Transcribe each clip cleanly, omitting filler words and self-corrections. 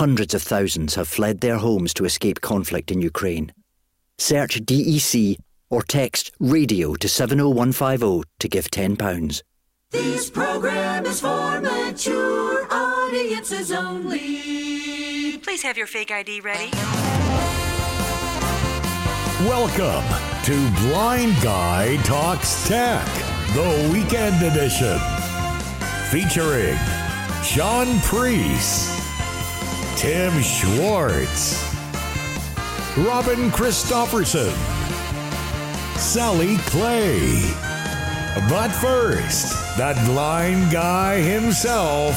Hundreds of thousands have fled their homes to escape conflict in Ukraine. Search DEC or text RADIO to 70150 to give £10. This programme is for mature audiences only. Please have your fake ID ready. Welcome to Blind Guy Talks Tech, the weekend edition. Featuring Sean Priest, Tim Schwartz, Robin Christopherson, Sally Clay. But first, the blind guy himself,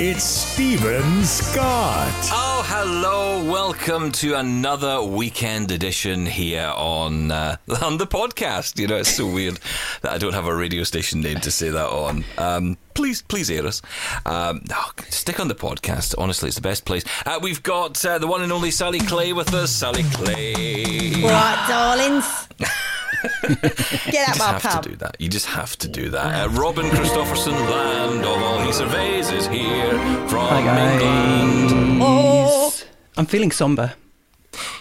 it's Stephen Scott. Oh, hello. Welcome to another weekend edition here on the podcast. You know, it's so weird that I don't have a radio station name to say that on. Please air us. Stick on the podcast. Honestly, it's the best place. We've got the one and only Sally Clay with us. Sally Clay. What, darlings? Get out my pub. You just have to do that. Robin Christopherson, land of all he surveys, is here from England. Oh. I'm feeling somber.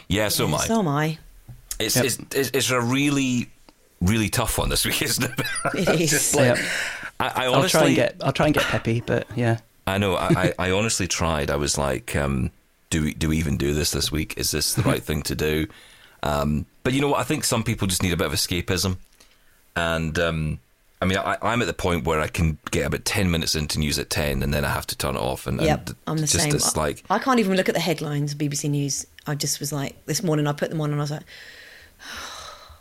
Yeah, so am I. It's a really, really tough one this week, isn't it? It is. I honestly, I'll try and get peppy, but yeah. I know. I honestly tried. I was like, do we even do this week? Is this the right thing to do? But you know what? I think some people just need a bit of escapism. And I mean, I'm at the point where I can get about 10 minutes into news at 10 and then I have to turn it off. And I'm the same. It's like, I can't even look at the headlines of BBC News. I just was like, this morning I put them on and I was like...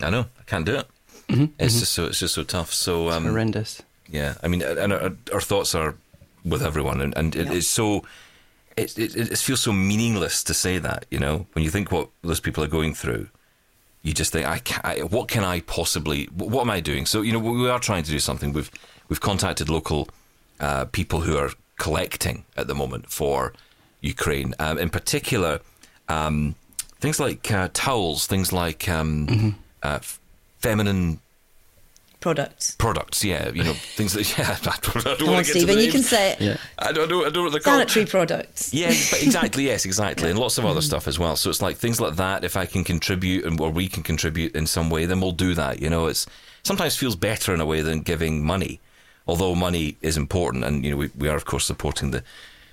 I know. I can't do it. Mm-hmm. It's just so tough. So it's horrendous. Yeah. I mean, and our thoughts are with everyone. And it's so... It feels so meaningless to say that, you know, when you think what those people are going through, you just think, what can I possibly? What am I doing? So, you know, we are trying to do something. We've contacted local people who are collecting at the moment for Ukraine, in particular, things like towels, things like feminine. Products, yeah, you know, things that, yeah, I don't want to get Stephen, to you can say it. Yeah. I don't know what they're called. Sanitary products. Yeah, exactly, and lots of other stuff as well. So it's like things like that, if I can contribute or we can contribute in some way, then we'll do that, you know. It's sometimes feels better in a way than giving money, although money is important. And, you know, we are, of course, supporting the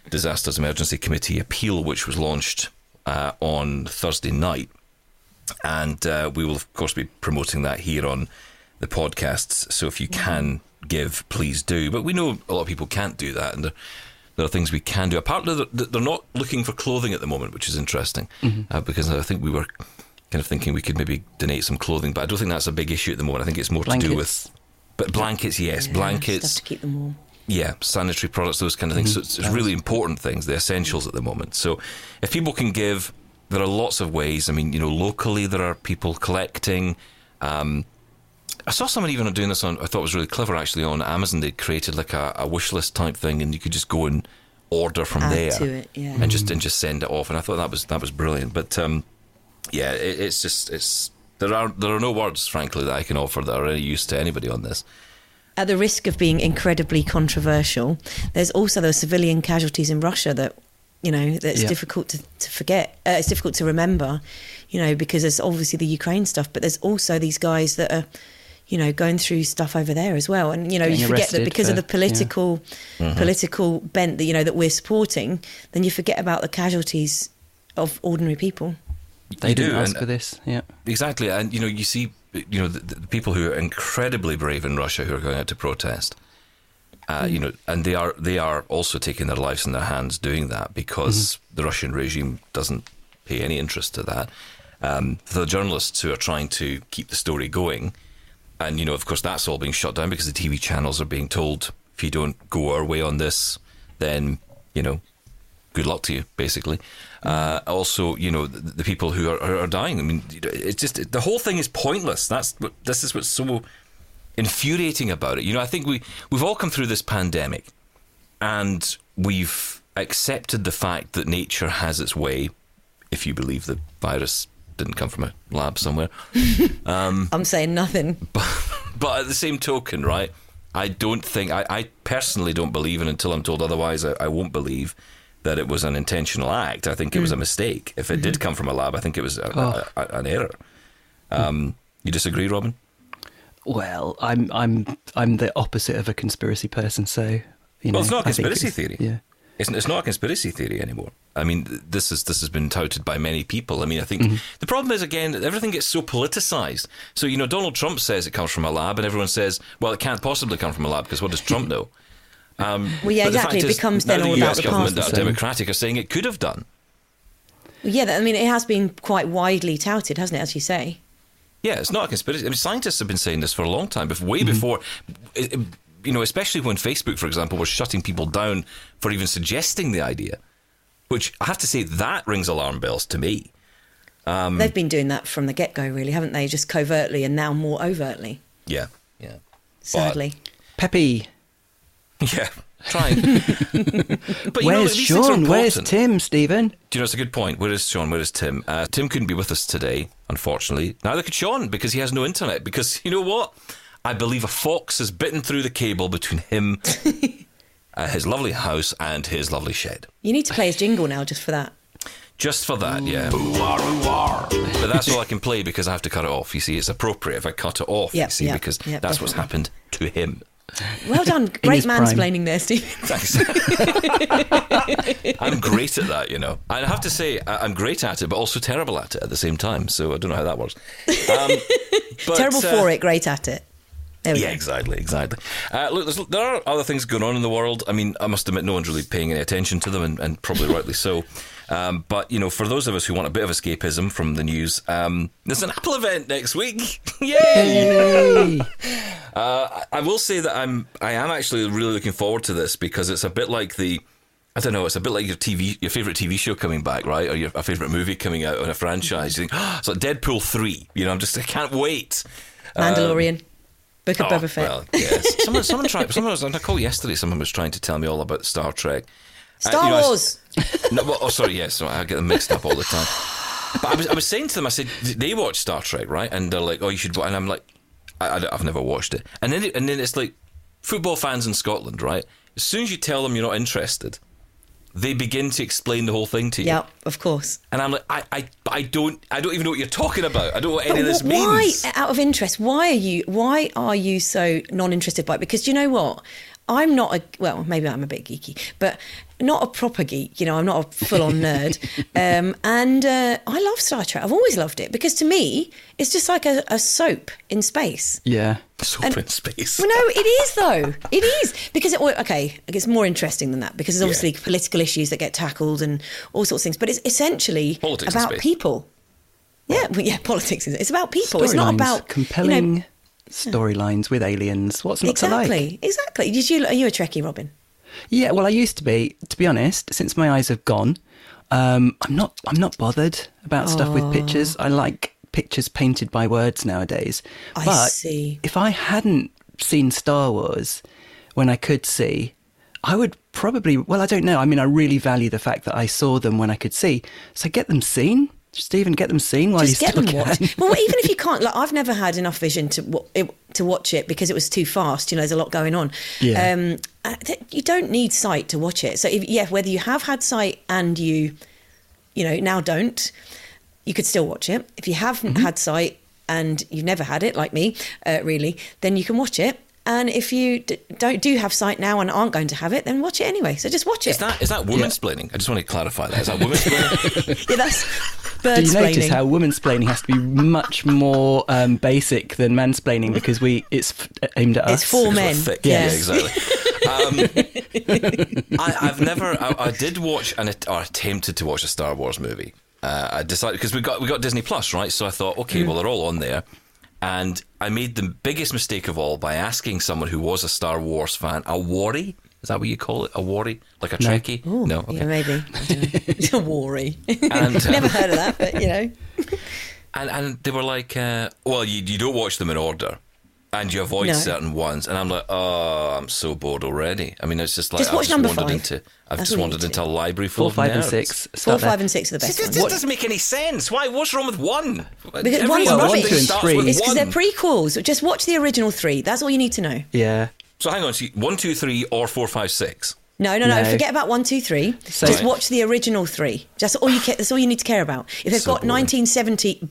Disasters Emergency Committee appeal, which was launched on Thursday night. And we will, of course, be promoting that here on the podcasts, so if you can give, please do. But we know a lot of people can't do that, and there are things we can do. Apparently, they're not looking for clothing at the moment, which is interesting, because I think we were kind of thinking we could maybe donate some clothing, but I don't think that's a big issue at the moment. I think it's more blankets. To do with... But blankets, yes, yeah, blankets. Stuff to keep them warm. Yeah, sanitary products, those kind of things. So it's really important things, the essentials at the moment. So if people can give, there are lots of ways. I mean, you know, locally there are people collecting... I saw someone even doing this on, I thought it was really clever actually, on Amazon. They created like a wish list type thing, and you could just go and order from there to it, and just send it off. And I thought that was brilliant. But there are no words, frankly, that I can offer that are any use to anybody on this. At the risk of being incredibly controversial, there's also those civilian casualties in Russia that, you know, that's difficult to forget. It's difficult to remember, you know, because there's obviously the Ukraine stuff, but there's also these guys that are, you know, going through stuff over there as well. And, you know, you forget that because of the political bent that, you know, that we're supporting, then you forget about the casualties of ordinary people. They do ask for this, yeah. Exactly. And, you know, you see, you know, the people who are incredibly brave in Russia who are going out to protest, you know, and they are also taking their lives in their hands doing that because the Russian regime doesn't pay any interest to that. The journalists who are trying to keep the story going... And, you know, of course, that's all being shut down because the TV channels are being told, if you don't go our way on this, then, you know, good luck to you, basically. Also, you know, the people who are dying. I mean, it's just, the whole thing is pointless. This is what's so infuriating about it. You know, I think we've all come through this pandemic and we've accepted the fact that nature has its way, if you believe the virus didn't come from a lab somewhere. I'm saying nothing. But at the same token, right, I don't think, I personally don't believe, and until I'm told otherwise, I won't believe that it was an intentional act. I think it was a mistake. If it did come from a lab, I think it was an error. You disagree, Robin? Well, I'm the opposite of a conspiracy person, so you know. Well, it's not a conspiracy theory. Yeah. It's not a conspiracy theory anymore. I mean, this has been touted by many people. I mean, I think the problem is, again, everything gets so politicized. So, you know, Donald Trump says it comes from a lab and everyone says, well, it can't possibly come from a lab because what does Trump know? Well, yeah, exactly. It becomes then all about the past. The US government that are democratic are saying it could have done. Well, yeah, I mean, it has been quite widely touted, hasn't it, as you say? Yeah, it's not a conspiracy. I mean, scientists have been saying this for a long time, but way before... you know, especially when Facebook, for example, was shutting people down for even suggesting the idea, which I have to say that rings alarm bells to me. They've been doing that from the get-go, really, haven't they? Just covertly and now more overtly. Yeah, yeah. Sadly. But, Peppy. Yeah, trying. But where's Sean? Where's Tim, Stephen? Do you know, it's a good point. Where is Sean? Where is Tim? Tim couldn't be with us today, unfortunately. Neither could Sean, because he has no internet. Because, you know what? I believe a fox has bitten through the cable between him, his lovely house, and his lovely shed. You need to play his jingle now just for that. Just for that, yeah. But that's all I can play because I have to cut it off. You see, it's appropriate if I cut it off, because that's definitely what's happened to him. Well done. Great mansplaining there, Steve. Thanks. I'm great at that, you know. I have to say, I'm great at it, but also terrible at it at the same time. So I don't know how that works. Terrible for it, great at it. Yeah, exactly. Look, there are other things going on in the world. I mean, I must admit, no one's really paying any attention to them, and probably rightly so. But, you know, for those of us who want a bit of escapism from the news, there's an Apple event next week. Yay! I will say that I am actually really looking forward to this because it's a bit like the... I don't know, it's a bit like your favourite TV show coming back, right? Or your favourite movie coming out on a franchise. You think, it's like Deadpool 3. You know, I can't wait. Mandalorian. Book of Boba Fett. Well, yes. Someone was trying to tell me all about Star Trek. Star Wars! I get them mixed up all the time. But I was saying to them, I said, they watch Star Trek, right? And they're like, oh, you should watch. And I'm like, I've never watched it. And then it's like, football fans in Scotland, right? As soon as you tell them you're not interested, they begin to explain the whole thing to you. Yeah, of course. And I'm like, I don't even know what you're talking about. I don't know what any of this means. Why, out of interest, why are you so non-interested by it? Because you know what? I'm not maybe I'm a bit geeky, but not a proper geek. You know, I'm not a full-on nerd. And I love Star Trek. I've always loved it because to me, it's just like a soap in space. Yeah, in space. Well, no, it is though. It is because it's more interesting than that because there's obviously political issues that get tackled and all sorts of things. But it's essentially politics about people. Yeah, well, yeah, politics. It's about people. It's not about compelling. You know, storylines with aliens. What's not to like? Exactly. Are you a Trekkie, Robin? Yeah. Well, I used to be. To be honest, since my eyes have gone, I'm not bothered about stuff with pictures. I like pictures painted by words nowadays. But if I hadn't seen Star Wars when I could see, I would probably. Well, I don't know. I mean, I really value the fact that I saw them when I could see. So get them seen. Just even get them seen while you still can. Well, even if you can't, like I've never had enough vision to watch it because it was too fast. You know, there's a lot going on. Yeah. You don't need sight to watch it. So, whether you have had sight and you know, now don't, you could still watch it. If you haven't had sight and you've never had it, like me, really, then you can watch it. And if you don't have sight now and aren't going to have it, then watch it anyway. So just watch it. Is that womansplaining? I just want to clarify that. Is that womansplaining? Yeah, that's birdsplaining. Do you notice how womansplaining has to be much more basic than mansplaining because it's aimed at us? It's for men. Yes. Yeah, exactly. I attempted to watch a Star Wars movie. I decided because we got Disney Plus, right? So I thought, okay, well they're all on there. And I made the biggest mistake of all by asking someone who was a Star Wars fan, a Warry? Is that what you call it? A Warry? Like a Trekkie? No. Ooh, no? Okay. Yeah, maybe. It's a Warry. Never heard of that, but you know. And they were like, well, you don't watch them in order. And you avoid certain ones. And I'm like, I'm so bored already. I mean, it's just like I've just wandered into a library full of nerds. 4, 5 and 6. 4, 5 and 6 are the best ones. This doesn't make any sense. Why? What's wrong with 1? Because 1's rubbish. It's because they're prequels. Just watch the original 3. That's all you need to know. Yeah. So hang on. So 1, 2, 3 or 4, 5, 6? No. Forget about 1, 2, 3. So, just watch the original three. That's all you need to care about. If they've got 1970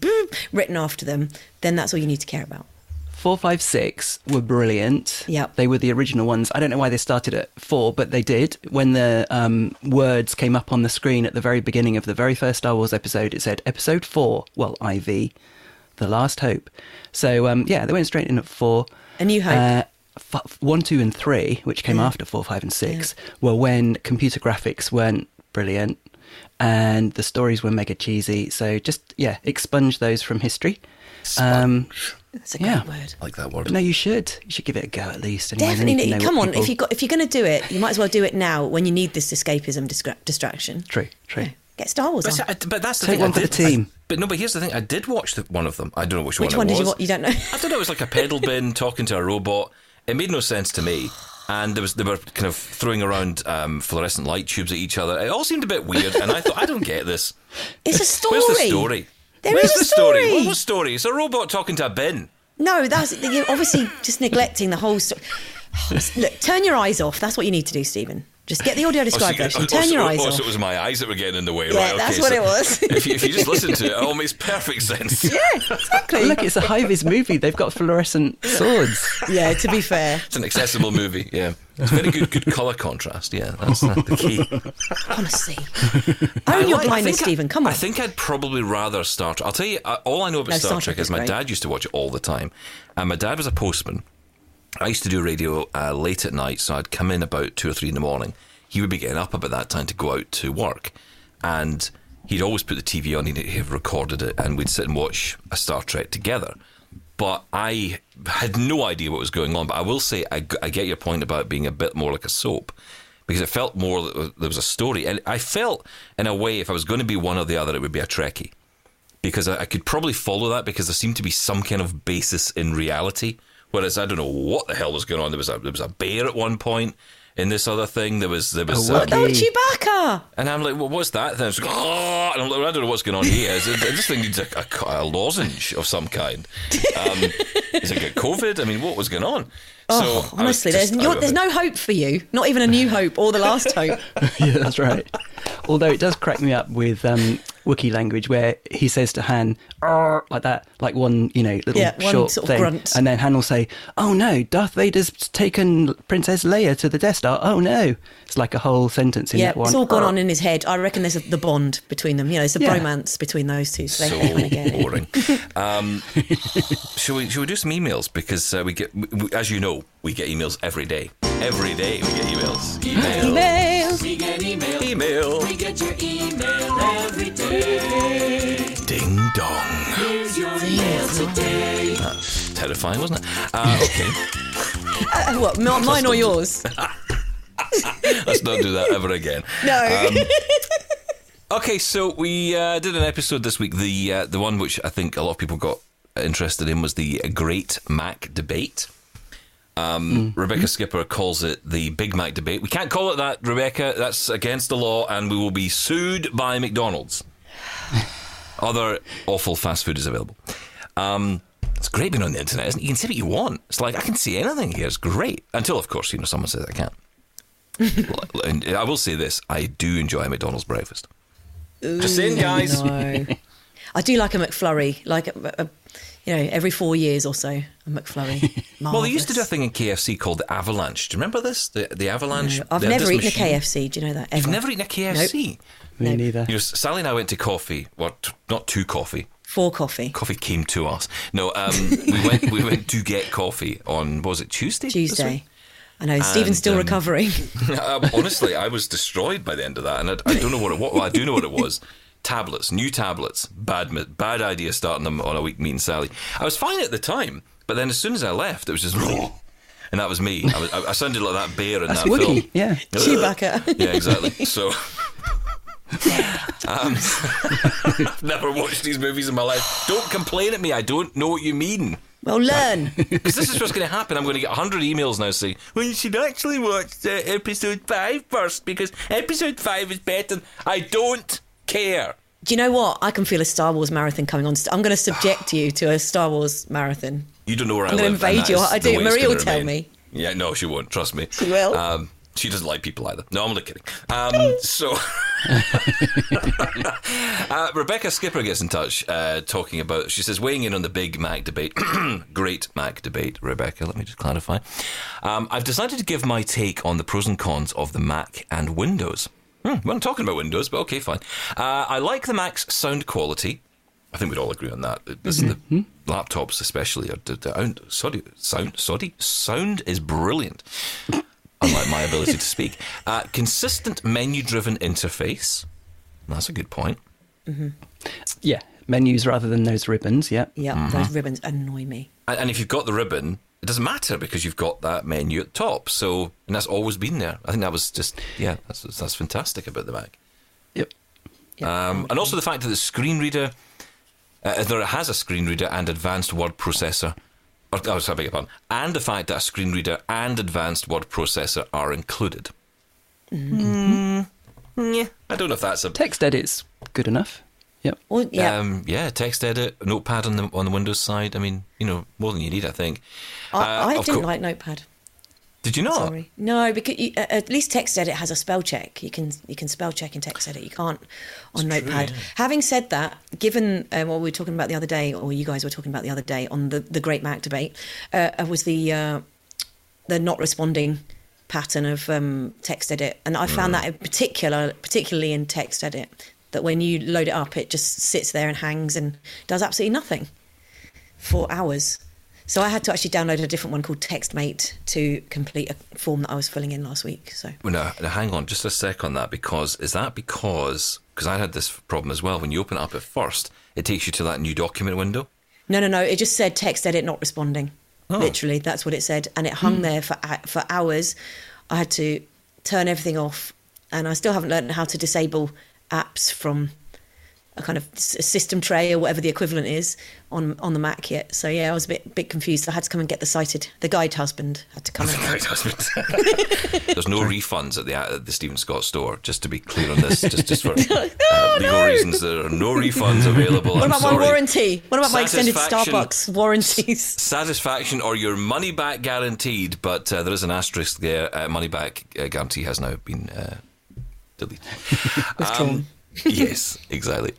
written after them, then that's all you need to care about. 4, 5, 6 were brilliant. Yeah, they were the original ones. I don't know why they started at 4, but they did. When the words came up on the screen at the very beginning of the very first Star Wars episode, it said episode 4. Well, IV, the last hope. So they went straight in at 4. A New Hope. 1, 2, and 3, which came after 4, 5, and 6, were when computer graphics weren't brilliant and the stories were mega cheesy. So just expunge those from history. That's a great word. I like that word. But no, you should. You should give it a go at least. Anyway, definitely. Come on, if you're going to do it, you might as well do it now when you need this escapism distraction. True. Yeah. Get Star Wars on. But that's the thing. Take one for the team. But here's the thing. I did watch one of them. I don't know which one it was. Which one did you watch? You don't know? I don't know. It was like a pedal bin talking to a robot. It made no sense to me. And they were kind of throwing around fluorescent light tubes at each other. It all seemed a bit weird. And I thought, I don't get this. It's a story. Where's the story? Where's the story? What was story? It's a robot talking to a bin. No, you're obviously just neglecting the whole story. Look, turn your eyes off. That's what you need to do, Stephen. Just get the audio described version. Turn your eyes off. So it was my eyes that were getting in the way, right? Yeah, that's what it was. If you just listen to it, it all makes perfect sense. Yeah, exactly. Look, it's a Hive's movie. They've got fluorescent swords. Yeah, to be fair. It's an accessible movie, yeah. It's very good colour contrast, yeah. That's the key. Honestly. Own your blindness, Stephen. Come on. I think I'd probably rather Star Trek. I'll tell you, all I know about Star Trek is my dad used to watch it all the time. And my dad was a postman. I used to do radio late at night, so I'd come in about 2 or 3 in the morning. He would be getting up about that time to go out to work, and he'd always put the TV on. He'd have recorded it, and we'd sit and watch a Star Trek together. But I had no idea what was going on. But I will say, I get your point about being a bit more like a soap, because it felt more that there was a story, and I felt in a way if I was going to be one or the other, it would be a Trekkie, because I could probably follow that because there seemed to be some kind of basis in reality. Whereas I don't know what the hell was going on. There was a bear at one point in this other thing. There was Chewbacca. And I'm like, well, what's that? Then it's like, oh, and I'm like, I don't know what's going on here. This thing needs a lozenge of some kind. Is it COVID? I mean, what was going on? Oh, so honestly, there's no hope for you. Not even a new hope or the last hope. Yeah, that's right. Although it does crack me up with Wookiee language, where he says to Han, like that, like one, little short sort of thing. Grunt. And then Han will say, oh no, Darth Vader's taken Princess Leia to the Death Star. Oh no. It's like a whole sentence in that one. It's all gone on in his head. I reckon there's the bond between them. It's a bromance between those two. So boring. Shall we do some emails? Because as you know, we get emails every day. Every day we get emails. Emails. We get email. Email. We get your email every day. Ding dong. Here's your email today. That's terrifying, wasn't it? Okay. What? Mine or yours? Let's not do that ever again. No. Okay, so we did an episode this week. The one which I think a lot of people got interested in was the Great Mac Debate. Rebecca Skipper calls it the Big Mac debate. We can't call it that, Rebecca. That's against the law, and we will be sued by McDonald's. Other awful fast food is available. It's great being on the internet, isn't it? You can see what you want. It's like, I can see anything here. It's great. Until, of course, someone says I can't. And I will say this. I do enjoy a McDonald's breakfast. Ooh, just saying, guys. No. I do like a McFlurry. Like a every 4 years or so, a McFlurry. Well, they used to do a thing in KFC called the Avalanche. Do you remember this? The Avalanche? No, I've never eaten a KFC. Do you know that? Ever. You've never eaten a KFC? Nope. Me neither. Sally and I went to coffee. Well, not to coffee. For coffee. Coffee came to us. No, we went to get coffee on, was it Tuesday? Tuesday. I know, and Stephen's still recovering. Honestly, I was destroyed by the end of that. And I don't know what it was. Well, I do know what it was. New tablets. Bad idea starting them on a week meeting Sally. I was fine at the time, but then as soon as I left, it was just... And that was me. I sounded like that bear in that Woody. Film. Yeah, Chewbacca. Yeah, exactly. So... I've never watched these movies in my life. Don't complain at me. I don't know what you mean. Well, learn. Because this is what's going to happen. I'm going to get 100 emails now saying, well, you should actually watch episode 5 first, because episode 5 is better. I don't... care. Do you know what? I can feel a Star Wars marathon coming on. I'm going to subject you to a Star Wars marathon. You don't know where I'm going to invade your... I do. Marie will tell me. Yeah, no, she won't. Trust me. She will. She doesn't like people either. No, I'm only kidding. Rebecca Skipper gets in touch talking about, she says, weighing in on the big Mac debate. Great Mac debate, Rebecca. Let me just clarify. I've decided to give my take on the pros and cons of the Mac and Windows. We're not talking about Windows, but okay, fine. I like the Mac's sound quality. I think we'd all agree on that. The laptops especially are sound is brilliant. Unlike my ability to speak. Consistent menu-driven interface. That's a good point. Mm-hmm. Yeah, menus rather than those ribbons, yeah. Yeah, those ribbons annoy me. And if you've got the ribbon, it doesn't matter because you've got that menu at the top. So, and that's always been there. I think that was just, that's fantastic about the Mac. Yep. And also the fact that the screen reader, that it has a screen reader and advanced word processor. And the fact that a screen reader and advanced word processor are included. Yeah, I don't know if that's a... TextEdit's good enough. Yep. Well, yeah. TextEdit, Notepad on the Windows side. I mean, more than you need, I think. I didn't like Notepad. Did you not? Sorry. No, because at least TextEdit has a spell check. You can spell check in TextEdit. You can't on Notepad. True, yeah. Having said that, given what we were talking about the other day, or you guys were talking about the other day on the Great Mac debate, was the not responding pattern of TextEdit, and I found that in particularly in TextEdit, that when you load it up, it just sits there and hangs and does absolutely nothing for hours. So I had to actually download a different one called TextMate to complete a form that I was filling in last week. So now hang on just a sec on that, because I had this problem as well. When you open it up at first, it takes you to that new document window. No. It just said TextEdit not responding. Oh. Literally, that's what it said, and it hung there for hours. I had to turn everything off, and I still haven't learned how to disable apps from a kind of system tray or whatever the equivalent is on the Mac yet. So yeah, I was a bit confused. I had to come and get the guide husband had to come. There's no refunds at the Stephen Scott store. Just to be clear on this, just for legal reasons, there are no refunds available. What about my warranty? What about my extended Starbucks warranties? Satisfaction or your money back guaranteed, but there is an asterisk there. Money back guarantee has now been deleted. Yes, exactly.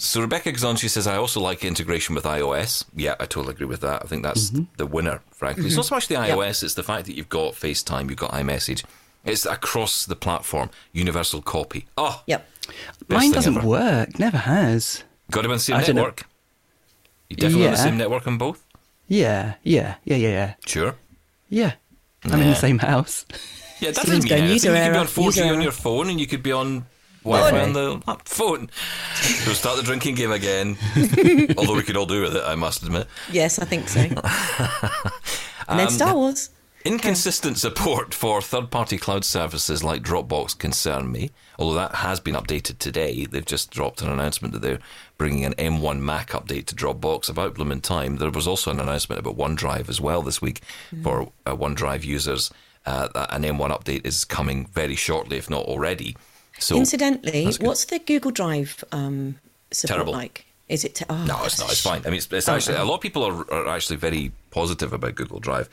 So Rebecca goes on, she says, I also like integration with iOS. Yeah, I totally agree with that. I think that's the winner, frankly. It's not so much the iOS, it's the fact that you've got FaceTime, you've got iMessage. It's across the platform, universal copy. Oh, yep. Mine doesn't work, never has. Got it on the same network? You definitely on the same network on both? Yeah. Sure? Yeah, I'm in the same house. Yeah, that doesn't mean anything. You could be on 4G on your phone and you could be on... Wi-Fi on the phone. We'll start the drinking game again. Although we could all do with it, I must admit. Yes, I think so. And then Star Wars. Inconsistent support for third-party cloud services like Dropbox concern me, although that has been updated today. They've just dropped an announcement that they're bringing an M1 Mac update to Dropbox about blooming time. There was also an announcement about OneDrive as well this week for OneDrive users. An M1 update is coming very shortly, if not already. So, incidentally, what's the Google Drive support terrible. Like? Is it? No, it's not. It's fine. I mean, it's actually a lot of people are actually very positive about Google Drive.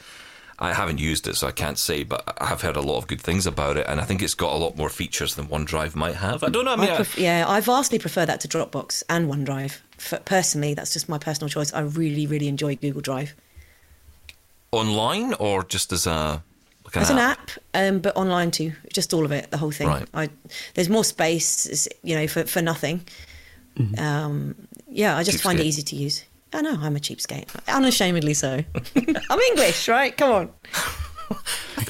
I haven't used it, so I can't say, but I have heard a lot of good things about it, and I think it's got a lot more features than OneDrive might have. I don't know. I mean, I vastly prefer that to Dropbox and OneDrive. Personally, that's just my personal choice. I really, really enjoy Google Drive. Online or just as a. As an app, but online too. Just all of it, the whole thing. Right. There's more space, for nothing. Mm-hmm. I just find it easy to use. I know, I'm a cheapskate. Unashamedly so. I'm English, right? Come on.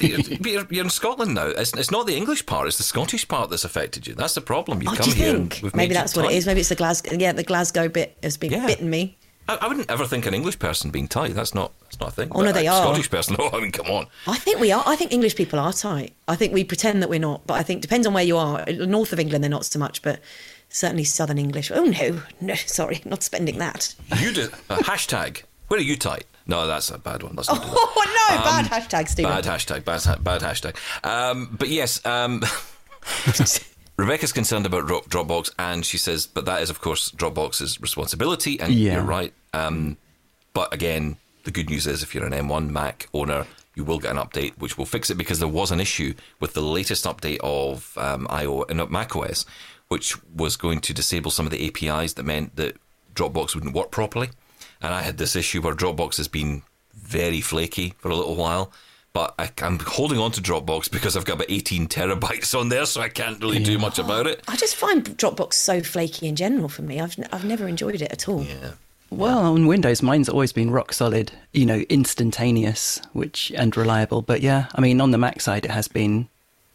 You're in Scotland now. It's not the English part, it's the Scottish part that's affected you. That's the problem. You come here. Maybe that's what it is. Maybe it's the Glasgow. Yeah, the Glasgow bit has been bitten me. I wouldn't ever think an English person being tight. That's not a thing. Oh, no, they are. Scottish person. Oh, I mean, come on. I think we are. I think English people are tight. I think we pretend that we're not, but I think depends on where you are. North of England, they're not so much, but certainly Southern English. Oh, no, sorry, not spending that. You do hashtag. Where are you tight? No, that's a bad one. Let's not do that. Oh no, bad hashtag, Stephen. Bad hashtag. But yes. Rebecca's concerned about Dropbox, and she says, but that is, of course, Dropbox's responsibility, and you're right. But again, the good news is if you're an M1 Mac owner, you will get an update which will fix it, because there was an issue with the latest update of macOS, which was going to disable some of the APIs that meant that Dropbox wouldn't work properly. And I had this issue where Dropbox has been very flaky for a little while, but I'm holding on to Dropbox because I've got about 18 terabytes on there, so I can't really do much about it. I just find Dropbox so flaky in general for me. I've never enjoyed it at all. Yeah. Well, on Windows, mine's always been rock solid, you know, instantaneous, which and reliable. But yeah, I mean, on the Mac side, it has been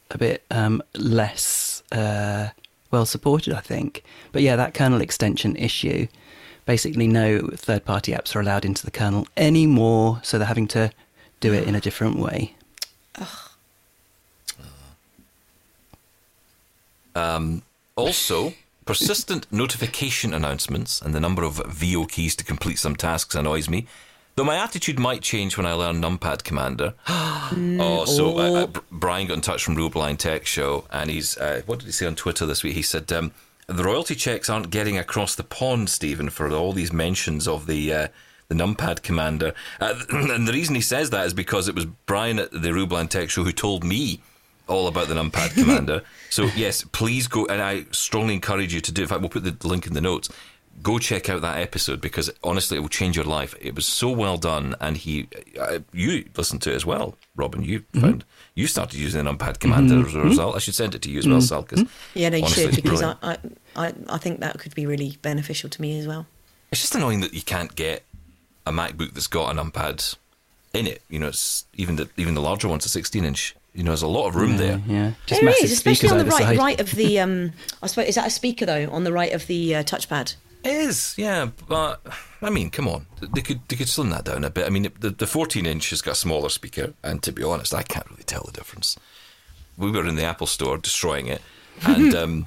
a bit less well supported, I think. But yeah, that kernel extension issue. Basically, no third-party apps are allowed into the kernel anymore, so they're having to do it in a different way. Also, persistent notification announcements and the number of VO keys to complete some tasks annoys me, though my attitude might change when I learn Numpad Commander. Brian got in touch from Real Blind Tech Show, and he's what did he say on Twitter this week? He said, the royalty checks aren't getting across the pond, Stephen, for all these mentions of the Numpad Commander. And the reason he says that is because it was Brian at the Rubland Tech Show who told me all about the Numpad Commander. So, yes, please go, and I strongly encourage you to do it. In fact, we'll put the link in the notes. Go check out that episode, because, honestly, it will change your life. It was so well done, and you listened to it as well, Robin. You found you started using the Numpad Commander as a result. I should send it to you as well, Sal. Yeah, no, you should, because I think that could be really beneficial to me as well. It's just annoying that you can't get a MacBook that's got a numpad in it. You know, it's even the larger ones, a 16-inch. You know, there's a lot of room there. Yeah, just there is, especially on the right of the. I suppose, is that a speaker though on the right of the touchpad? It is, yeah. But I mean, come on, they could slim that down a bit. I mean, the 14-inch has got a smaller speaker, and to be honest, I can't really tell the difference. We were in the Apple Store destroying it, and.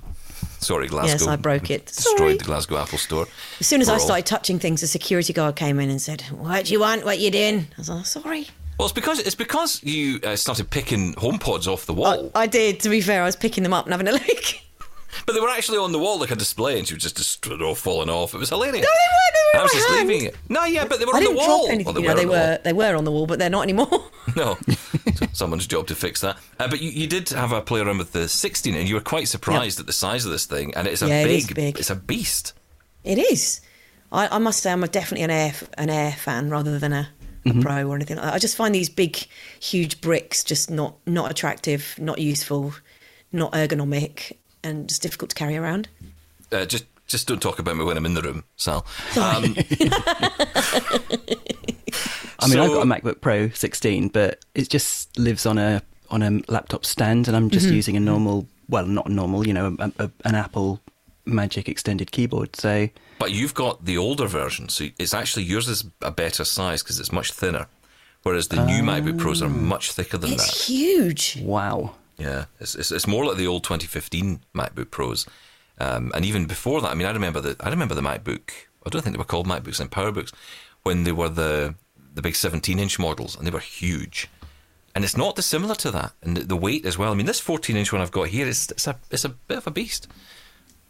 Sorry, Glasgow. Yes, I broke it. Destroyed the Glasgow Apple Store. As soon as I started touching things, the security guard came in and said, "What do you want? What are you doing?" I was like, "Sorry." Well, it's because you started picking HomePods off the wall. I did. To be fair, I was picking them up and having a look. But they were actually on the wall, like a display, and she was just falling off. It was hilarious. No, they weren't. I was just leaving it. No, yeah, but they were on the wall. I didn't drop anything. No, they were on the wall, but they're not anymore. No. Someone's job to fix that. But you did have a play around with the 16, and you were quite surprised at the size of this thing. And it's big. It's a beast. It is. I must say, I'm definitely an Air fan rather than a Pro or anything like that. I just find these big, huge bricks just not attractive, not useful, not ergonomic. And just difficult to carry around. Just don't talk about me when I'm in the room, Sal. I mean, I've got a MacBook Pro 16, but it just lives on a laptop stand, and I'm just using a normal, well, not normal, you know, an Apple Magic Extended keyboard. So, but you've got the older version, so it's actually yours is a better size because it's much thinner, whereas the new MacBook Pros are much thicker than that. It's huge. Wow. Yeah, it's more like the old 2015 MacBook Pros, and even before that. I mean, I remember the MacBook. I don't think they were called MacBooks and PowerBooks when they were the big 17-inch models, and they were huge. And it's not dissimilar to that, and the weight as well. I mean, this 14-inch one I've got here it's a bit of a beast.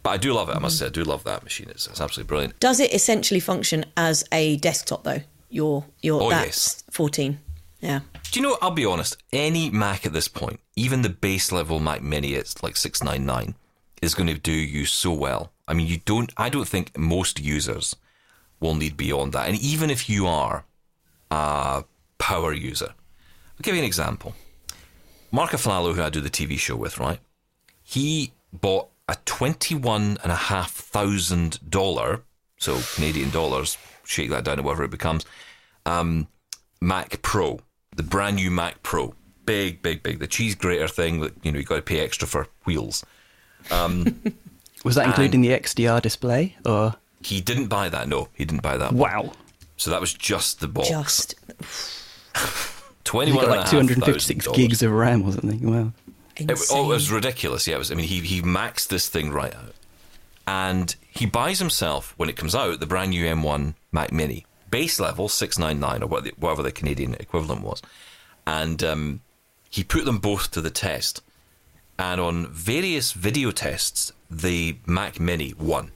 But I do love it. I must say, I do love that machine. It's absolutely brilliant. Does it essentially function as a desktop though? Yes. 14. Yeah. Do you know, I'll be honest, any Mac at this point, even the base level Mac Mini, it's like 699, is going to do you so well. I mean, I don't think most users will need beyond that. And even if you are a power user, I'll give you an example. Mark Aflalo, who I do the TV show with, right? He bought a $21,500, so Canadian dollars, shake that down to whatever it becomes, Mac Pro, the brand new Mac Pro, big, the cheese grater thing that, you know, you got to pay extra for wheels. Was that including the XDR display? Or he didn't buy that. No, he didn't buy that. Wow! One. So that was just the box. Just 21 like 256 gigs of RAM or something. Wow! It was ridiculous. Yeah, it was. I mean, he maxed this thing right out, and he buys himself when it comes out the brand new M1 Mac Mini. Base level 699 or whatever the Canadian equivalent was, and he put them both to the test, and on various video tests the Mac Mini won,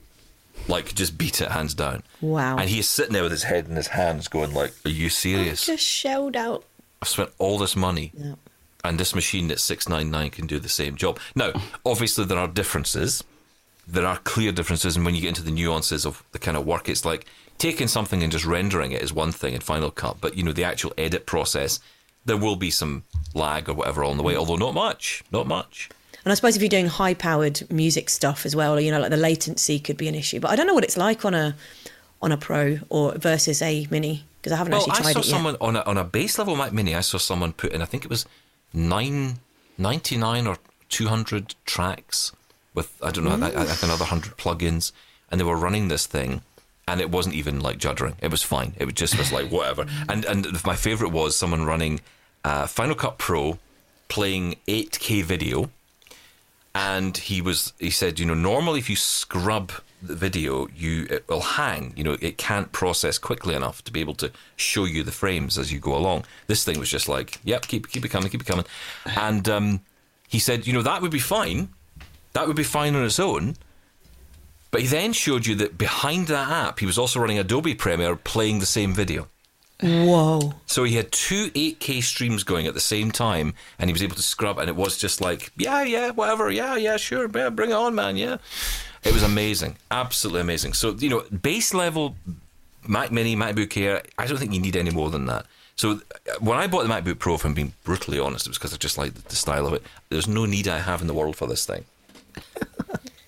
like just beat it hands down. Wow. And he's sitting there with his head in his hands going like, are you serious? I just shelled out I've spent all this money, yeah, and this machine that's $699 can do the same job. Now, obviously, there are differences. There are clear differences, and when you get into the nuances of the kind of work, it's like taking something and just rendering it is one thing in Final Cut, but, you know, the actual edit process, there will be some lag or whatever on the way, although not much, not much. And I suppose if you're doing high-powered music stuff as well, you know, like the latency could be an issue. But I don't know what it's like on a Pro or versus a Mini, because I haven't actually tried it yet. I saw someone on a base level Mac Mini. I saw someone put in, I think it was 999 or 200 tracks with, I don't know, like another 100 plugins, and they were running this thing, and it wasn't even like juddering. It was fine. It just was like whatever. And my favorite was someone running Final Cut Pro playing 8K video. And he said, you know, normally if you scrub the video, it will hang. You know, it can't process quickly enough to be able to show you the frames as you go along. This thing was just like, yep, keep it coming. And he said, you know, that would be fine. That would be fine on its own. But he then showed you that behind that app, he was also running Adobe Premiere playing the same video. Whoa. So he had two 8K streams going at the same time, and he was able to scrub, and it was just like, bring it on, man, yeah. It was amazing, absolutely amazing. So, you know, base level Mac Mini, MacBook Air, I don't think you need any more than that. So when I bought the MacBook Pro, if I'm being brutally honest, it was because I just liked the style of it. There's no need I have in the world for this thing.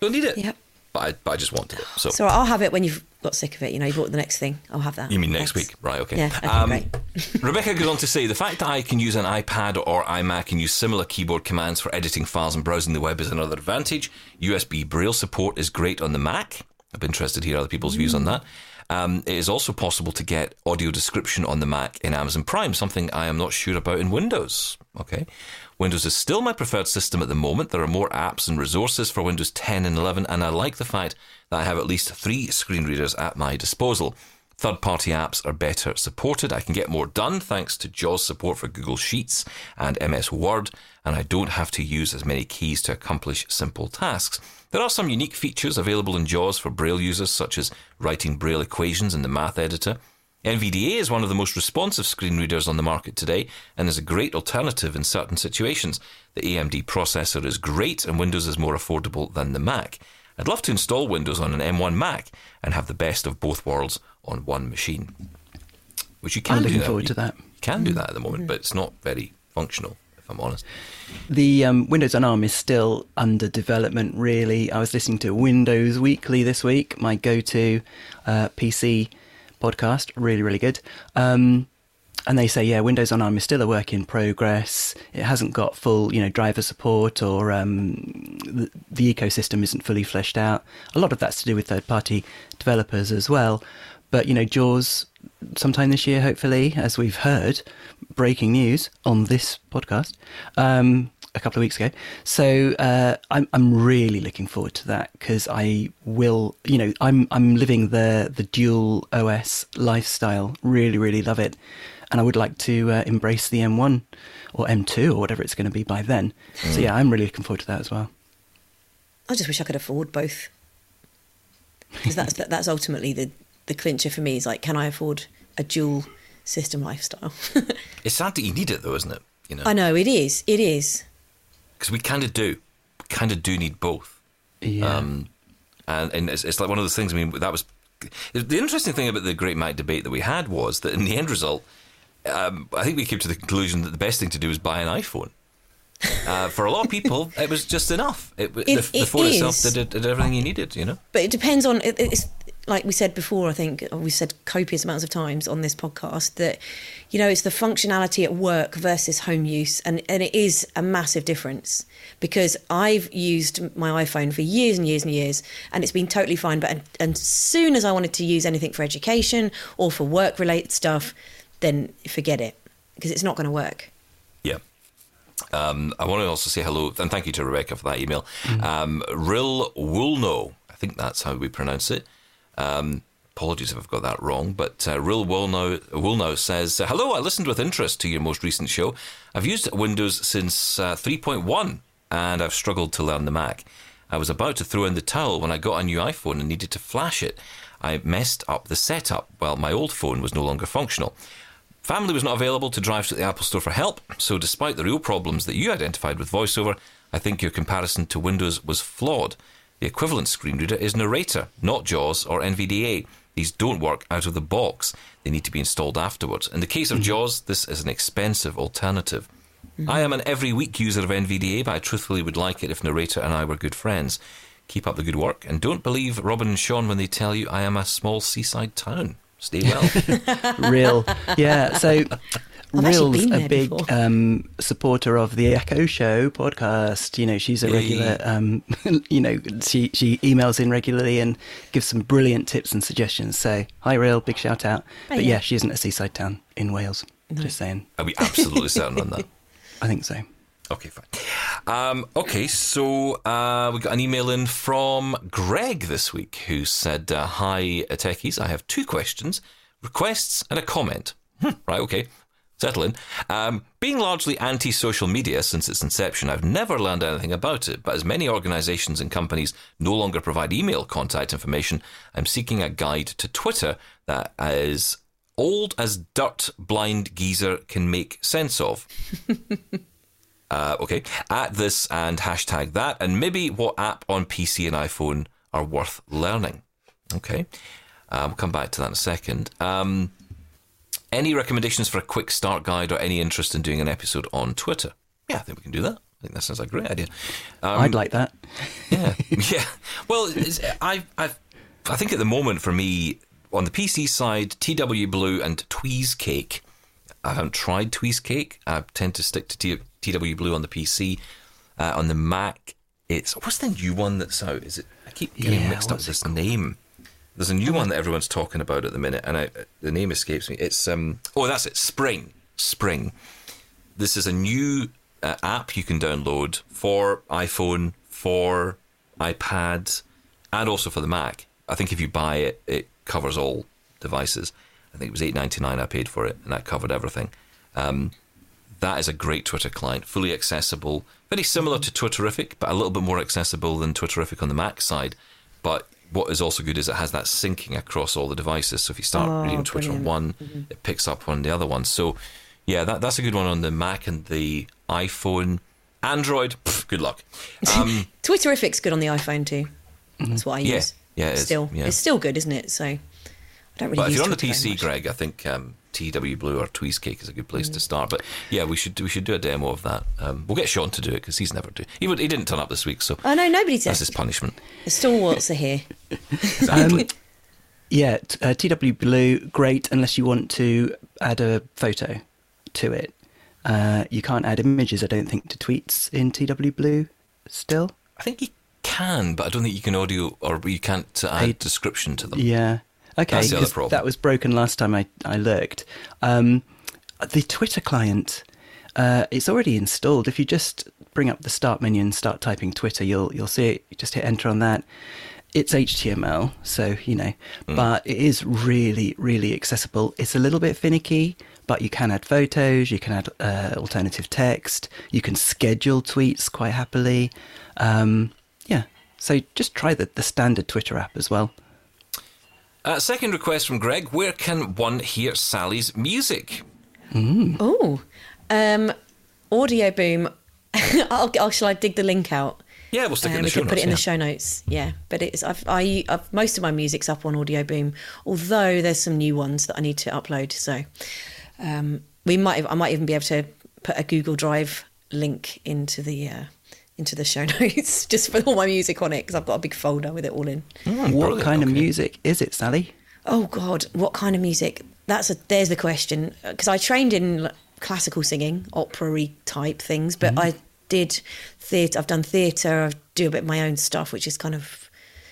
Don't need it. Yep. But I just wanted it. So I'll have it when you've got sick of it. You know, you bought the next thing. I'll have that. You mean next week? Right, okay. Yeah, okay, great. Rebecca goes on to say, the fact that I can use an iPad or iMac and use similar keyboard commands for editing files and browsing the web is another advantage. USB Braille support is great on the Mac. I've been interested to hear other people's views on that. It is also possible to get audio description on the Mac in Amazon Prime, something I am not sure about in Windows. Okay. Windows is still my preferred system at the moment. There are more apps and resources for Windows 10 and 11, and I like the fact that I have at least 3 screen readers at my disposal. Third-party apps are better supported. I can get more done thanks to JAWS support for Google Sheets and MS Word, and I don't have to use as many keys to accomplish simple tasks. There are some unique features available in JAWS for Braille users, such as writing Braille equations in the math editor. NVDA is one of the most responsive screen readers on the market today, and is a great alternative in certain situations. The AMD processor is great, and Windows is more affordable than the Mac. I'd love to install Windows on an M1 Mac and have the best of both worlds on one machine. Which you can I'm do looking that. Forward to that. You can do that at the moment, but it's not very functional, if I'm honest. The Windows on ARM is still under development, really. I was listening to Windows Weekly this week, my go-to PC podcast. Really, really good. And they say, yeah, Windows on ARM is still a work in progress. It hasn't got full, you know, driver support, or the ecosystem isn't fully fleshed out. A lot of that's to do with third-party developers as well. But, you know, JAWS sometime this year, hopefully, as we've heard, breaking news on this podcast a couple of weeks ago. So I'm really looking forward to that, because I will, you know, I'm living the dual OS lifestyle. Really, really love it. And I would like to embrace the M1 or M2 or whatever it's going to be by then. So, yeah, I'm really looking forward to that as well. I just wish I could afford both. Because that's ultimately the clincher for me, is like, can I afford a dual system lifestyle? It's sad that you need it, though, isn't it? You know? I know, it is. Because we kind of do. We kind of do need both. Yeah. And it's like one of those things, I mean, that was... The interesting thing about the Great Mac debate that we had was that in the end result, I think we came to the conclusion that the best thing to do is buy an iPhone. For a lot of people, it was just enough. The phone itself did everything you needed, you know? But it depends on... It's like we said before, I think, or we said copious amounts of times on this podcast, that, you know, it's the functionality at work versus home use. And it is a massive difference, because I've used my iPhone for years and years and years, and it's been totally fine. But as soon as I wanted to use anything for education or for work-related stuff, then forget it, because it's not going to work. Yeah. I want to also say hello, and thank you to Rebecca for that email. Ril Woolno, I think that's how we pronounce it. Apologies if I've got that wrong, but Ril Woolno says, hello, I listened with interest to your most recent show. I've used Windows since 3.1, and I've struggled to learn the Mac. I was about to throw in the towel when I got a new iPhone and needed to flash it. I messed up the setup while my old phone was no longer functional. Family was not available to drive to the Apple Store for help, so despite the real problems that you identified with VoiceOver, I think your comparison to Windows was flawed. The equivalent screen reader is Narrator, not JAWS or NVDA. These don't work out of the box. They need to be installed afterwards. In the case of JAWS, this is an expensive alternative. I am an every week user of NVDA, but I truthfully would like it if Narrator and I were good friends. Keep up the good work, and don't believe Robin and Sean when they tell you I am a small seaside town. Stay well. Real. Yeah, so Ril's a big supporter of the Echo Show podcast. You know, she's a regular, you know, she emails in regularly and gives some brilliant tips and suggestions. So, hi, Ril, big shout out. But yeah, she isn't a seaside town in Wales. No. Just saying. Are we absolutely certain on that? I think so. Okay, fine. Okay, so we got an email in from Greg this week who said, hi, techies, I have two questions, requests and a comment. Right, okay. Settle in. Being largely anti-social media since its inception, I've never learned anything about it, but as many organisations and companies no longer provide email contact information, I'm seeking a guide to Twitter that is old as dirt blind geezer can make sense of. Okay, at this and hashtag that, and maybe what app on PC and iPhone are worth learning. Okay, we'll come back to that in a second. Any recommendations for a quick start guide or any interest in doing an episode on Twitter? Yeah, I think we can do that. I think that sounds like a great idea. I'd like that. Yeah, yeah. Well, it's, I think at the moment for me, on the PC side, TW Blue and Tweezcake. I haven't tried Tweezcake. I tend to stick to TW Blue on the PC. On the Mac, it's... What's the new one that's out? Is it? I keep getting mixed up with this name. There's a new one that everyone's talking about at the minute, and the name escapes me. It's that's it. Spring. This is a new app you can download for iPhone, for iPad, and also for the Mac. I think if you buy it, it covers all devices. I think it was $8.99 I paid for it, and that covered everything. That is a great Twitter client, fully accessible, very similar to Twitterific, but a little bit more accessible than Twitterific on the Mac side. But what is also good is it has that syncing across all the devices. So if you start reading Twitter on one, it picks up on the other one. So yeah, that's a good one on the Mac and the iPhone. Android, good luck. Twitterific's good on the iPhone too. That's what I use. Yeah, it's still good, isn't it? So I don't really. But if you're on the PC, Greg, I think TW Blue or Tweezcake is a good place to start. But yeah, we should do a demo of that. We'll get Sean to do it because he's never do. He didn't turn up this week, so oh no, nobody did. That's his punishment. The stalwarts are here. Exactly. TW Blue, great unless you want to add a photo to it. You can't add images, I don't think, to tweets in TW Blue. Still, I think you can, but I don't think you can audio or you can't add a description to them. Yeah. Okay, because that was broken last time I looked. The Twitter client, it's already installed. If you just bring up the start menu and start typing Twitter, you'll see it. You just hit enter on that. It's HTML, so, you know. But it is really, really accessible. It's a little bit finicky, but you can add photos, you can add alternative text, you can schedule tweets quite happily. So just try the standard Twitter app as well. Second request from Greg, where can one hear Sally's music? Audio Boom. Shall I dig the link out? Yeah, we'll stick it in the show notes. We can put it in the show notes, yeah. But most of my music's up on Audio Boom, although there's some new ones that I need to upload. So I might even be able to put a Google Drive link into the show notes just for all my music on it because I've got a big folder with it all in. What kind of music is it, Sally? Oh God, what kind of music? There's the question, because I trained in classical singing, opera-y type things, but I did theatre. I've done theatre. I do a bit of my own stuff, which is kind of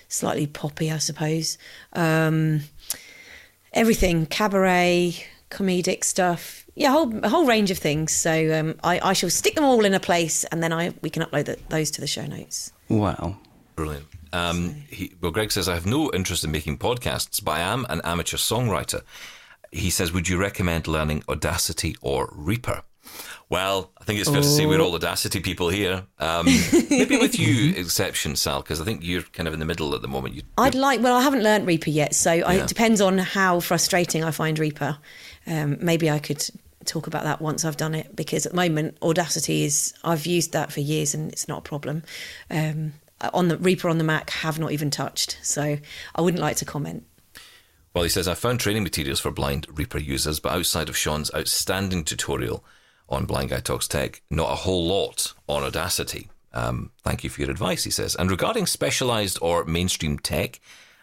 slightly poppy, I suppose. Everything, cabaret, comedic stuff. Yeah, a whole range of things. So I shall stick them all in a place, and then we can upload those to the show notes. Wow, brilliant! Greg says I have no interest in making podcasts, but I am an amateur songwriter. He says, would you recommend learning Audacity or Reaper? Well, I think it's fair to say we're all Audacity people here. Maybe with you exception, Sal, because I think you're kind of in the middle at the moment. Well, I haven't learnt Reaper yet, so it depends on how frustrating I find Reaper. Maybe I could talk about that once I've done it, because at the moment Audacity is, I've used that for years and it's not a problem. On the Reaper on the Mac, have not even touched, so I wouldn't like to comment. Well, he says, I found training materials for blind Reaper users, but outside of Sean's outstanding tutorial on Blind Guy Talks Tech, not a whole lot on Audacity. Thank you for your advice, he says. And regarding specialised or mainstream tech,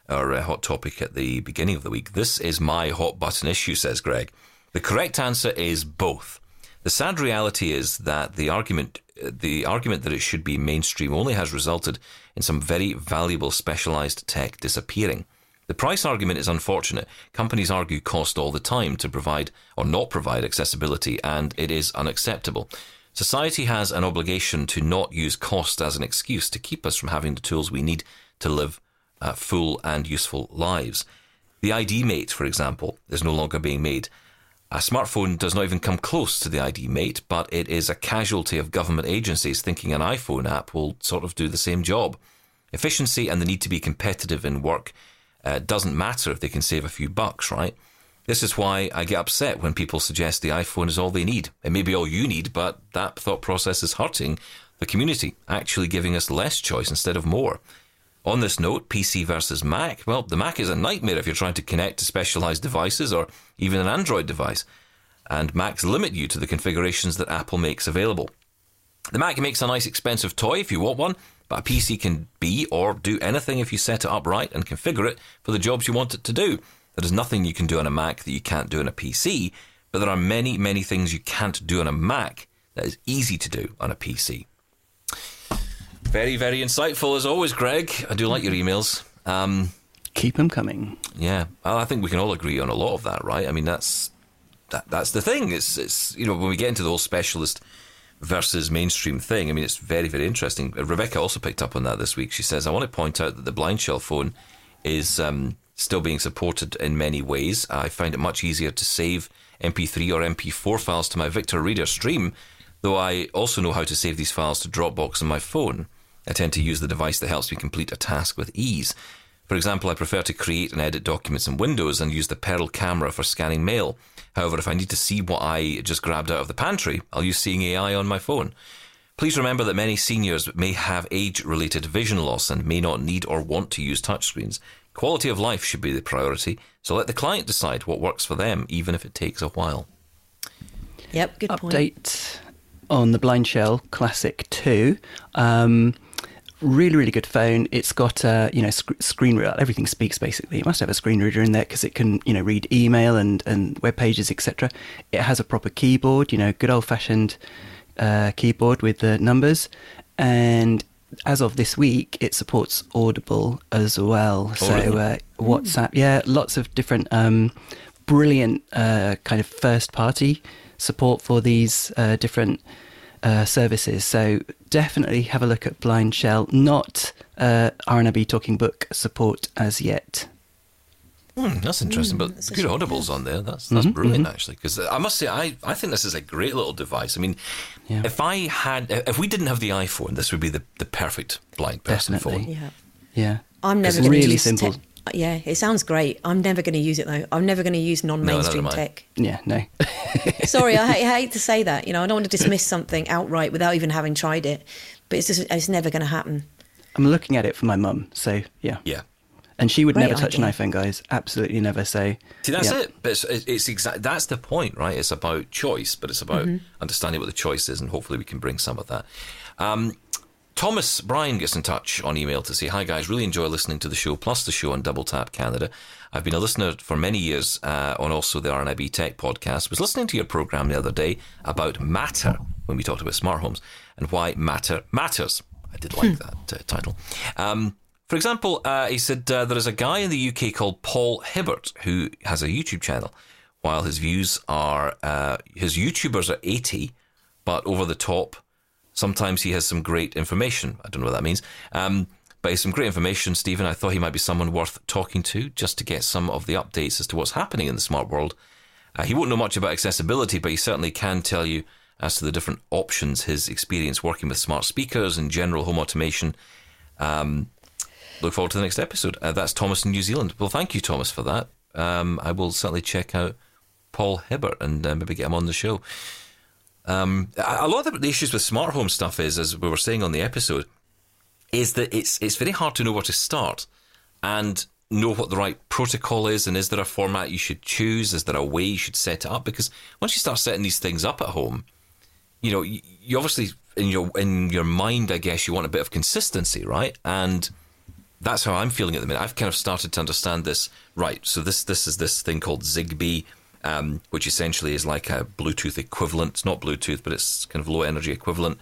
our hot topic at the beginning of the week, this is my hot button issue, says Greg. The correct answer is both. The sad reality is that the argument that it should be mainstream only has resulted in some very valuable specialised tech disappearing. The price argument is unfortunate. Companies argue cost all the time to provide or not provide accessibility, and it is unacceptable. Society has an obligation to not use cost as an excuse to keep us from having the tools we need to live full and useful lives. The ID Mate, for example, is no longer being made. A smartphone does not even come close to the ID Mate, but it is a casualty of government agencies thinking an iPhone app will sort of do the same job. Efficiency and the need to be competitive in work doesn't matter if they can save a few bucks, right? This is why I get upset when people suggest the iPhone is all they need. It may be all you need, but that thought process is hurting the community, actually giving us less choice instead of more. On this note, PC versus Mac, well, the Mac is a nightmare if you're trying to connect to specialised devices or even an Android device, and Macs limit you to the configurations that Apple makes available. The Mac makes a nice expensive toy if you want one, but a PC can be or do anything if you set it up right and configure it for the jobs you want it to do. There is nothing you can do on a Mac that you can't do on a PC, but there are many, many things you can't do on a Mac that is easy to do on a PC. Very, very insightful as always, Greg. I do like your emails. Keep them coming. Yeah, well, I think we can all agree on a lot of that, right? I mean, that's the thing. It's you know, when we get into the whole specialist versus mainstream thing, I mean, it's very, very interesting. Rebecca also picked up on that this week. She says, I want to point out that the blind shell phone is still being supported in many ways. I find it much easier to save MP3 or MP4 files to my Victor Reader stream, though I also know how to save these files to Dropbox on my phone. I tend to use the device that helps me complete a task with ease. For example, I prefer to create and edit documents in Windows and use the Pearl camera for scanning mail. However, if I need to see what I just grabbed out of the pantry, I'll use Seeing AI on my phone. Please remember that many seniors may have age-related vision loss and may not need or want to use touchscreens. Quality of life should be the priority, so let the client decide what works for them, even if it takes a while. Yep, good point. Update on the Blind Shell Classic 2. Really, really good phone. It's got screen reader. Everything speaks basically. It must have a screen reader in there because it can read email and web pages, etc. It has a proper keyboard, good old fashioned keyboard with the numbers. And as of this week, it supports Audible as well. So WhatsApp, lots of different brilliant kind of first party support for these different services. So definitely have a look at Blind Shell, not RNIB Talking Book support as yet. That's interesting, but that's good Audibles on there. That's brilliant, actually, because I must say, I think this is a great little device. I mean, if we didn't have the iPhone, this would be the perfect blind person phone. Yeah, yeah. I'm never going to really simple. Yeah, it sounds great. I'm never going to use it, though. I'm never going to use non-mainstream tech. Yeah, no. Sorry, I hate to say that. I don't want to dismiss something outright without even having tried it. But it's just—it's never going to happen. I'm looking at it for my mum, so yeah. Yeah. And she would never touch an iPhone, guys. Absolutely never. So see, that's it. But it's exactly that's the point, right? It's about choice, but it's about understanding what the choice is, and hopefully we can bring some of that. Thomas Brian gets in touch on email to say, hi guys, really enjoy listening to the show, plus the show on Double Tap Canada. I've been a listener for many years on also the RNIB Tech podcast. Was listening to your programme the other day about Matter, when we talked about smart homes, and why Matter matters. I did like that title. For example, he said there is a guy in the UK called Paul Hibbert who has a YouTube channel. While his views are, his YouTubers are 80, but over the top. Sometimes he has some great information. I don't know what that means. But he's some great information, Stephen. I thought he might be someone worth talking to just to get some of the updates as to what's happening in the smart world. He won't know much about accessibility, but he certainly can tell you as to the different options, his experience working with smart speakers and general home automation. Look forward to the next episode. That's Thomas in New Zealand. Well, thank you, Thomas, for that. I will certainly check out Paul Hibbert and maybe get him on the show. A lot of the issues with smart home stuff is, as we were saying on the episode, is that it's very hard to know where to start and know what the right protocol is, and is there a format you should choose? Is there a way you should set it up? Because once you start setting these things up at home, you know, you obviously, in your mind, I guess, you want a bit of consistency, right? And that's how I'm feeling at the minute. I've kind of started to understand this, right? So this is this thing called Zigbee, which essentially is like a Bluetooth equivalent. It's not Bluetooth, but it's kind of low energy equivalent.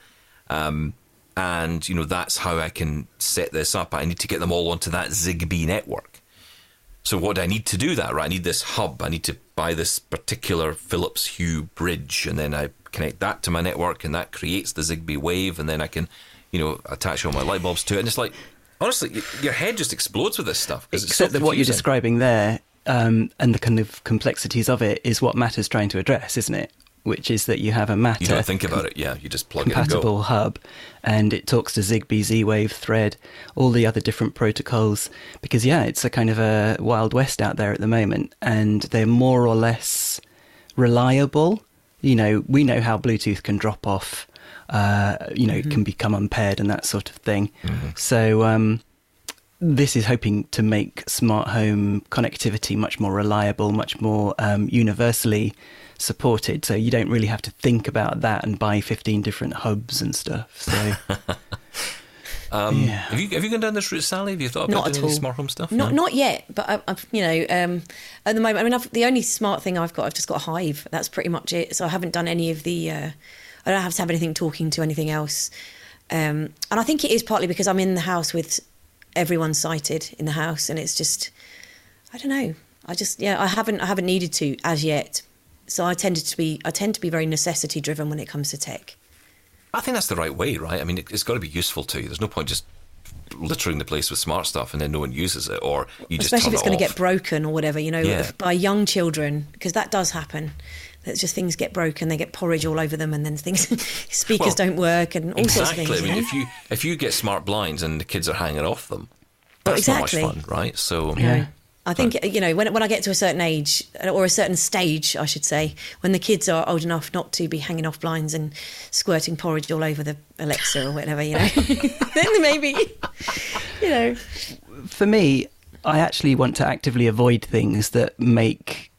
And, you know, that's how I can set this up. I need to get them all onto that Zigbee network. So what do I need to do that, right? I need this hub. I need to buy this particular Philips Hue bridge, and then I connect that to my network, and that creates the Zigbee wave, and then I can, you know, attach all my light bulbs to it. And it's like, honestly, your head just explodes with this stuff. Except that what you're describing there and the kind of complexities of it is what Matter's trying to address, isn't it? Which is that you have a Matter. You don't think about it, yeah. You just plug it in. Compatible hub, and it talks to Zigbee, Z-Wave, Thread, all the other different protocols. Because, yeah, it's a kind of a Wild West out there at the moment, and they're more or less reliable. You know, we know how Bluetooth can drop off, you know, it can become unpaired and that sort of thing. Mm-hmm. So this is hoping to make smart home connectivity much more reliable, much more universally supported, so you don't really have to think about that and buy 15 different hubs and stuff. So, yeah. Have you gone down this route, Sally? Have you thought about doing any smart home stuff? Not yet, but I've you know, at the moment, I mean, the only smart thing I've just got a Hive. That's pretty much it. So I haven't done any of the. I don't have to have anything talking to anything else, and I think it is partly because I'm in the house with everyone sighted in the house, and it's just, I don't know. I haven't needed to as yet. So I tend to be very necessity driven when it comes to tech. I think that's the right way, right? I mean, it's got to be useful to you. There's no point just littering the place with smart stuff and then no one uses it, or you just especially if it's going to get broken or whatever, you know, yeah. By young children, because that does happen. It's just things get broken, they get porridge all over them, and then things speakers don't work and all sorts of things. I mean, if you get smart blinds and the kids are hanging off them, that's not much fun, right? So yeah. I think, you know, when I get to a certain age, or a certain stage, I should say, when the kids are old enough not to be hanging off blinds and squirting porridge all over the Alexa or whatever, you know, then maybe, you know. For me, I actually want to actively avoid things that make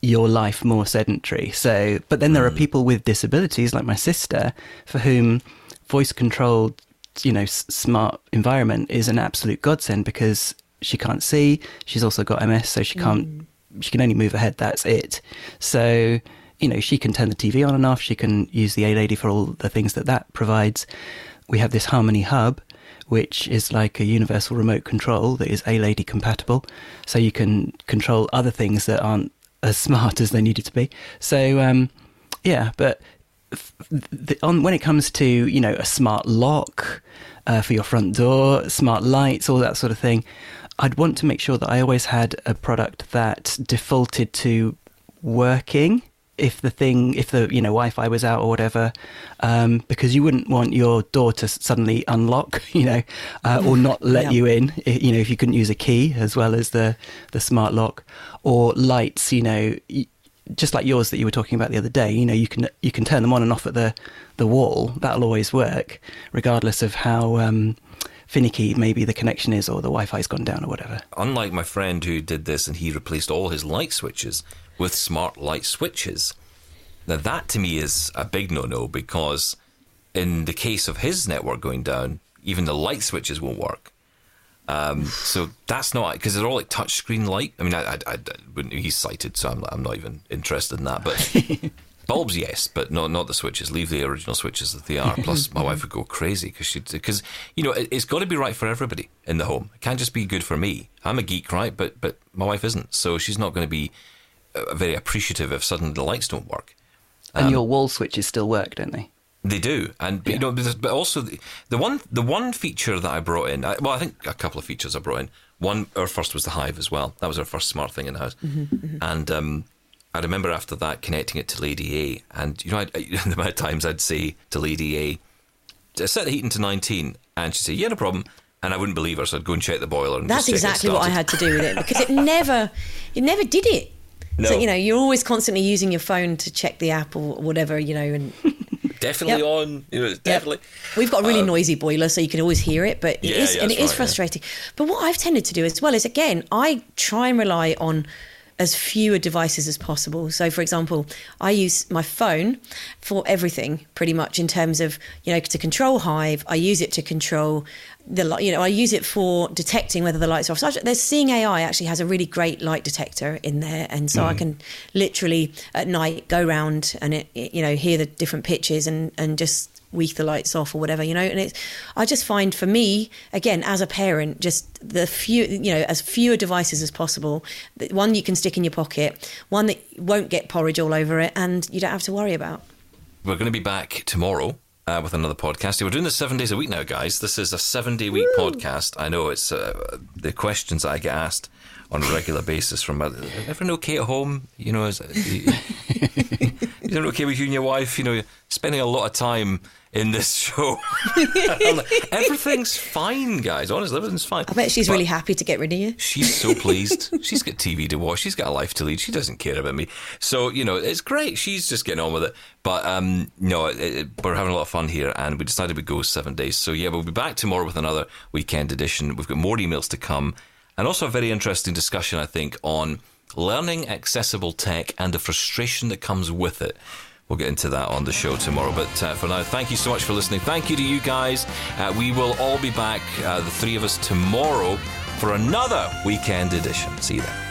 your life more sedentary. So, but then there are people with disabilities, like my sister, for whom voice-controlled, you know, smart environment is an absolute godsend, because she can't see. She's also got MS, so she can't. She can only move her head. That's it. So, you know, she can turn the TV on and off. She can use the A-Lady for all the things that provides. We have this Harmony Hub, which is like a universal remote control that is A-Lady compatible. So you can control other things that aren't as smart as they needed to be. So, yeah, but when it comes to, you know, a smart lock for your front door, smart lights, all that sort of thing, I'd want to make sure that I always had a product that defaulted to working if the you know, Wi-Fi was out or whatever, because you wouldn't want your door to suddenly unlock, you know, or not let you in, you know, if you couldn't use a key as well as the smart lock, or lights, you know, just like yours that you were talking about the other day, you know, you can turn them on and off at the wall. That'll always work, regardless of how finicky maybe the connection is, or the Wi-Fi's gone down or whatever. Unlike my friend who did this, and he replaced all his light switches with smart light switches. Now that to me is a big no-no, because in the case of his network going down, even the light switches won't work. So that's not, because they're all like touchscreen light. I mean, I wouldn't. He's sighted, so I'm not even interested in that. But bulbs, yes, but not the switches. Leave the original switches that they are. Plus, my wife would go crazy because you know, it's got to be right for everybody in the home. It can't just be good for me. I'm a geek, right? But my wife isn't, so she's not going to be very appreciative if suddenly the lights don't work. And your wall switches still work, don't they? They do, and you know, but also the one feature that I brought in. Well, I think a couple of features I brought in. One, our first was the Hive as well. That was our first smart thing in the house, and I remember after that connecting it to Lady A, and you know, the amount of times I'd say to Lady A, set the heating to 19, and she'd say, yeah, no problem. And I wouldn't believe her, so I'd go and check the boiler. And that's exactly what I had to do with it, because it never did it. No. So, you know, you're always constantly using your phone to check the app or whatever, you know. And definitely on, you know, it's definitely. Yep. We've got a really noisy boiler, so you can always hear it, but it is frustrating. Yeah. But what I've tended to do as well is, again, I try and rely on as fewer devices as possible. So, for example, I use my phone for everything, pretty much, in terms of, you know, to control Hive. I use it to control the, you know, I use it for detecting whether the lights are off. So there's Seeing AI actually has a really great light detector in there, and so I can literally at night go round and it you know, hear the different pitches and just weak the lights off or whatever, you know. And I just find, for me, again, as a parent, just as fewer devices as possible, one you can stick in your pocket, one that won't get porridge all over it, and you don't have to worry about. We're going to be back tomorrow with another podcast. We're doing this 7 days a week now, guys. This is a 7 day week podcast. I know it's the questions that I get asked on a regular basis from everyone okay at home, you know, you're okay with you and your wife, you know, spending a lot of time in this show. Everything's fine, guys. Honestly, everything's fine. I bet she's really happy to get rid of you. She's so pleased. She's got TV to watch. She's got a life to lead. She doesn't care about me. So, you know, it's great. She's just getting on with it. But, we're having a lot of fun here, and we decided we'd go 7 days. So, yeah, we'll be back tomorrow with another weekend edition. We've got more emails to come, and also a very interesting discussion, I think, on learning accessible tech and the frustration that comes with it. We'll get into that on the show tomorrow. But for now, thank you so much for listening. Thank you to you guys. We will all be back, the three of us, tomorrow for another weekend edition. See you then.